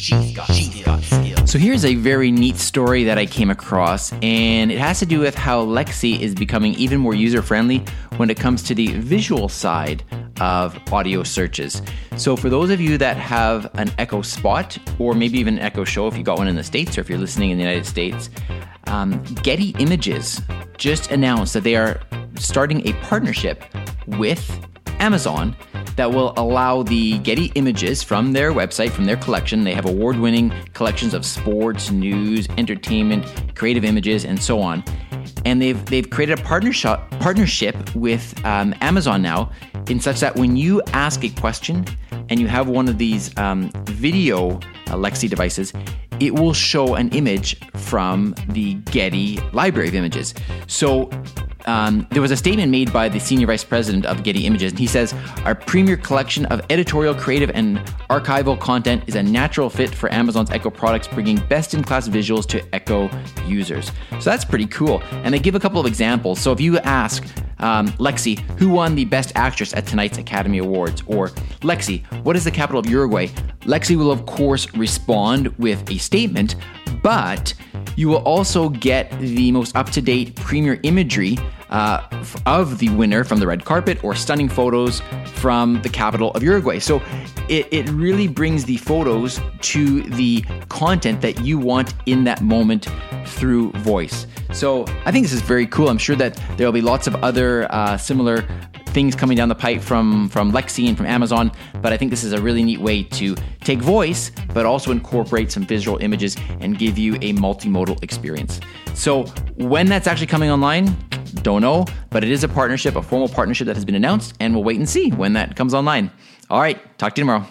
She's got skill. So here's a very neat story that I came across, and it has to do with how Lexi is becoming even more user-friendly when it comes to the visual side of audio searches. So for those of you that have an Echo Spot, or maybe even an Echo Show if you got one in the States, or if you're listening in the United States, Getty Images just announced that they are starting a partnership with Amazon that will allow the Getty Images from their website, from their collection. They have award-winning collections of sports, news, entertainment, creative images, and so on. And they've created a partnership with Amazon now, in such that when you ask a question and you have one of these video Lexi devices, it will show an image from the Getty library of images. So there was a statement made by the senior vice president of Getty Images, and he says, "Our premier collection of editorial, creative, and archival content is a natural fit for Amazon's Echo products, bringing best-in-class visuals to Echo users." So that's pretty cool. And they give a couple of examples. So if you ask Lexi, who won the Best Actress at tonight's Academy Awards? Or, Lexi, what is the capital of Uruguay? Lexi will, of course, respond with a statement, but you will also get the most up-to-date premier imagery of the winner from the red carpet, or stunning photos from the capital of Uruguay. So it really brings the photos to the content that you want in that moment through voice. So I think this is very cool. I'm sure that there will be lots of other similar things coming down the pipe from Lexi and from Amazon, but I think this is a really neat way to take voice, but also incorporate some visual images and give you a multimodal experience. So when that's actually coming online, don't know, but it is a partnership, a formal partnership that has been announced, and we'll wait and see when that comes online. All right, talk to you tomorrow.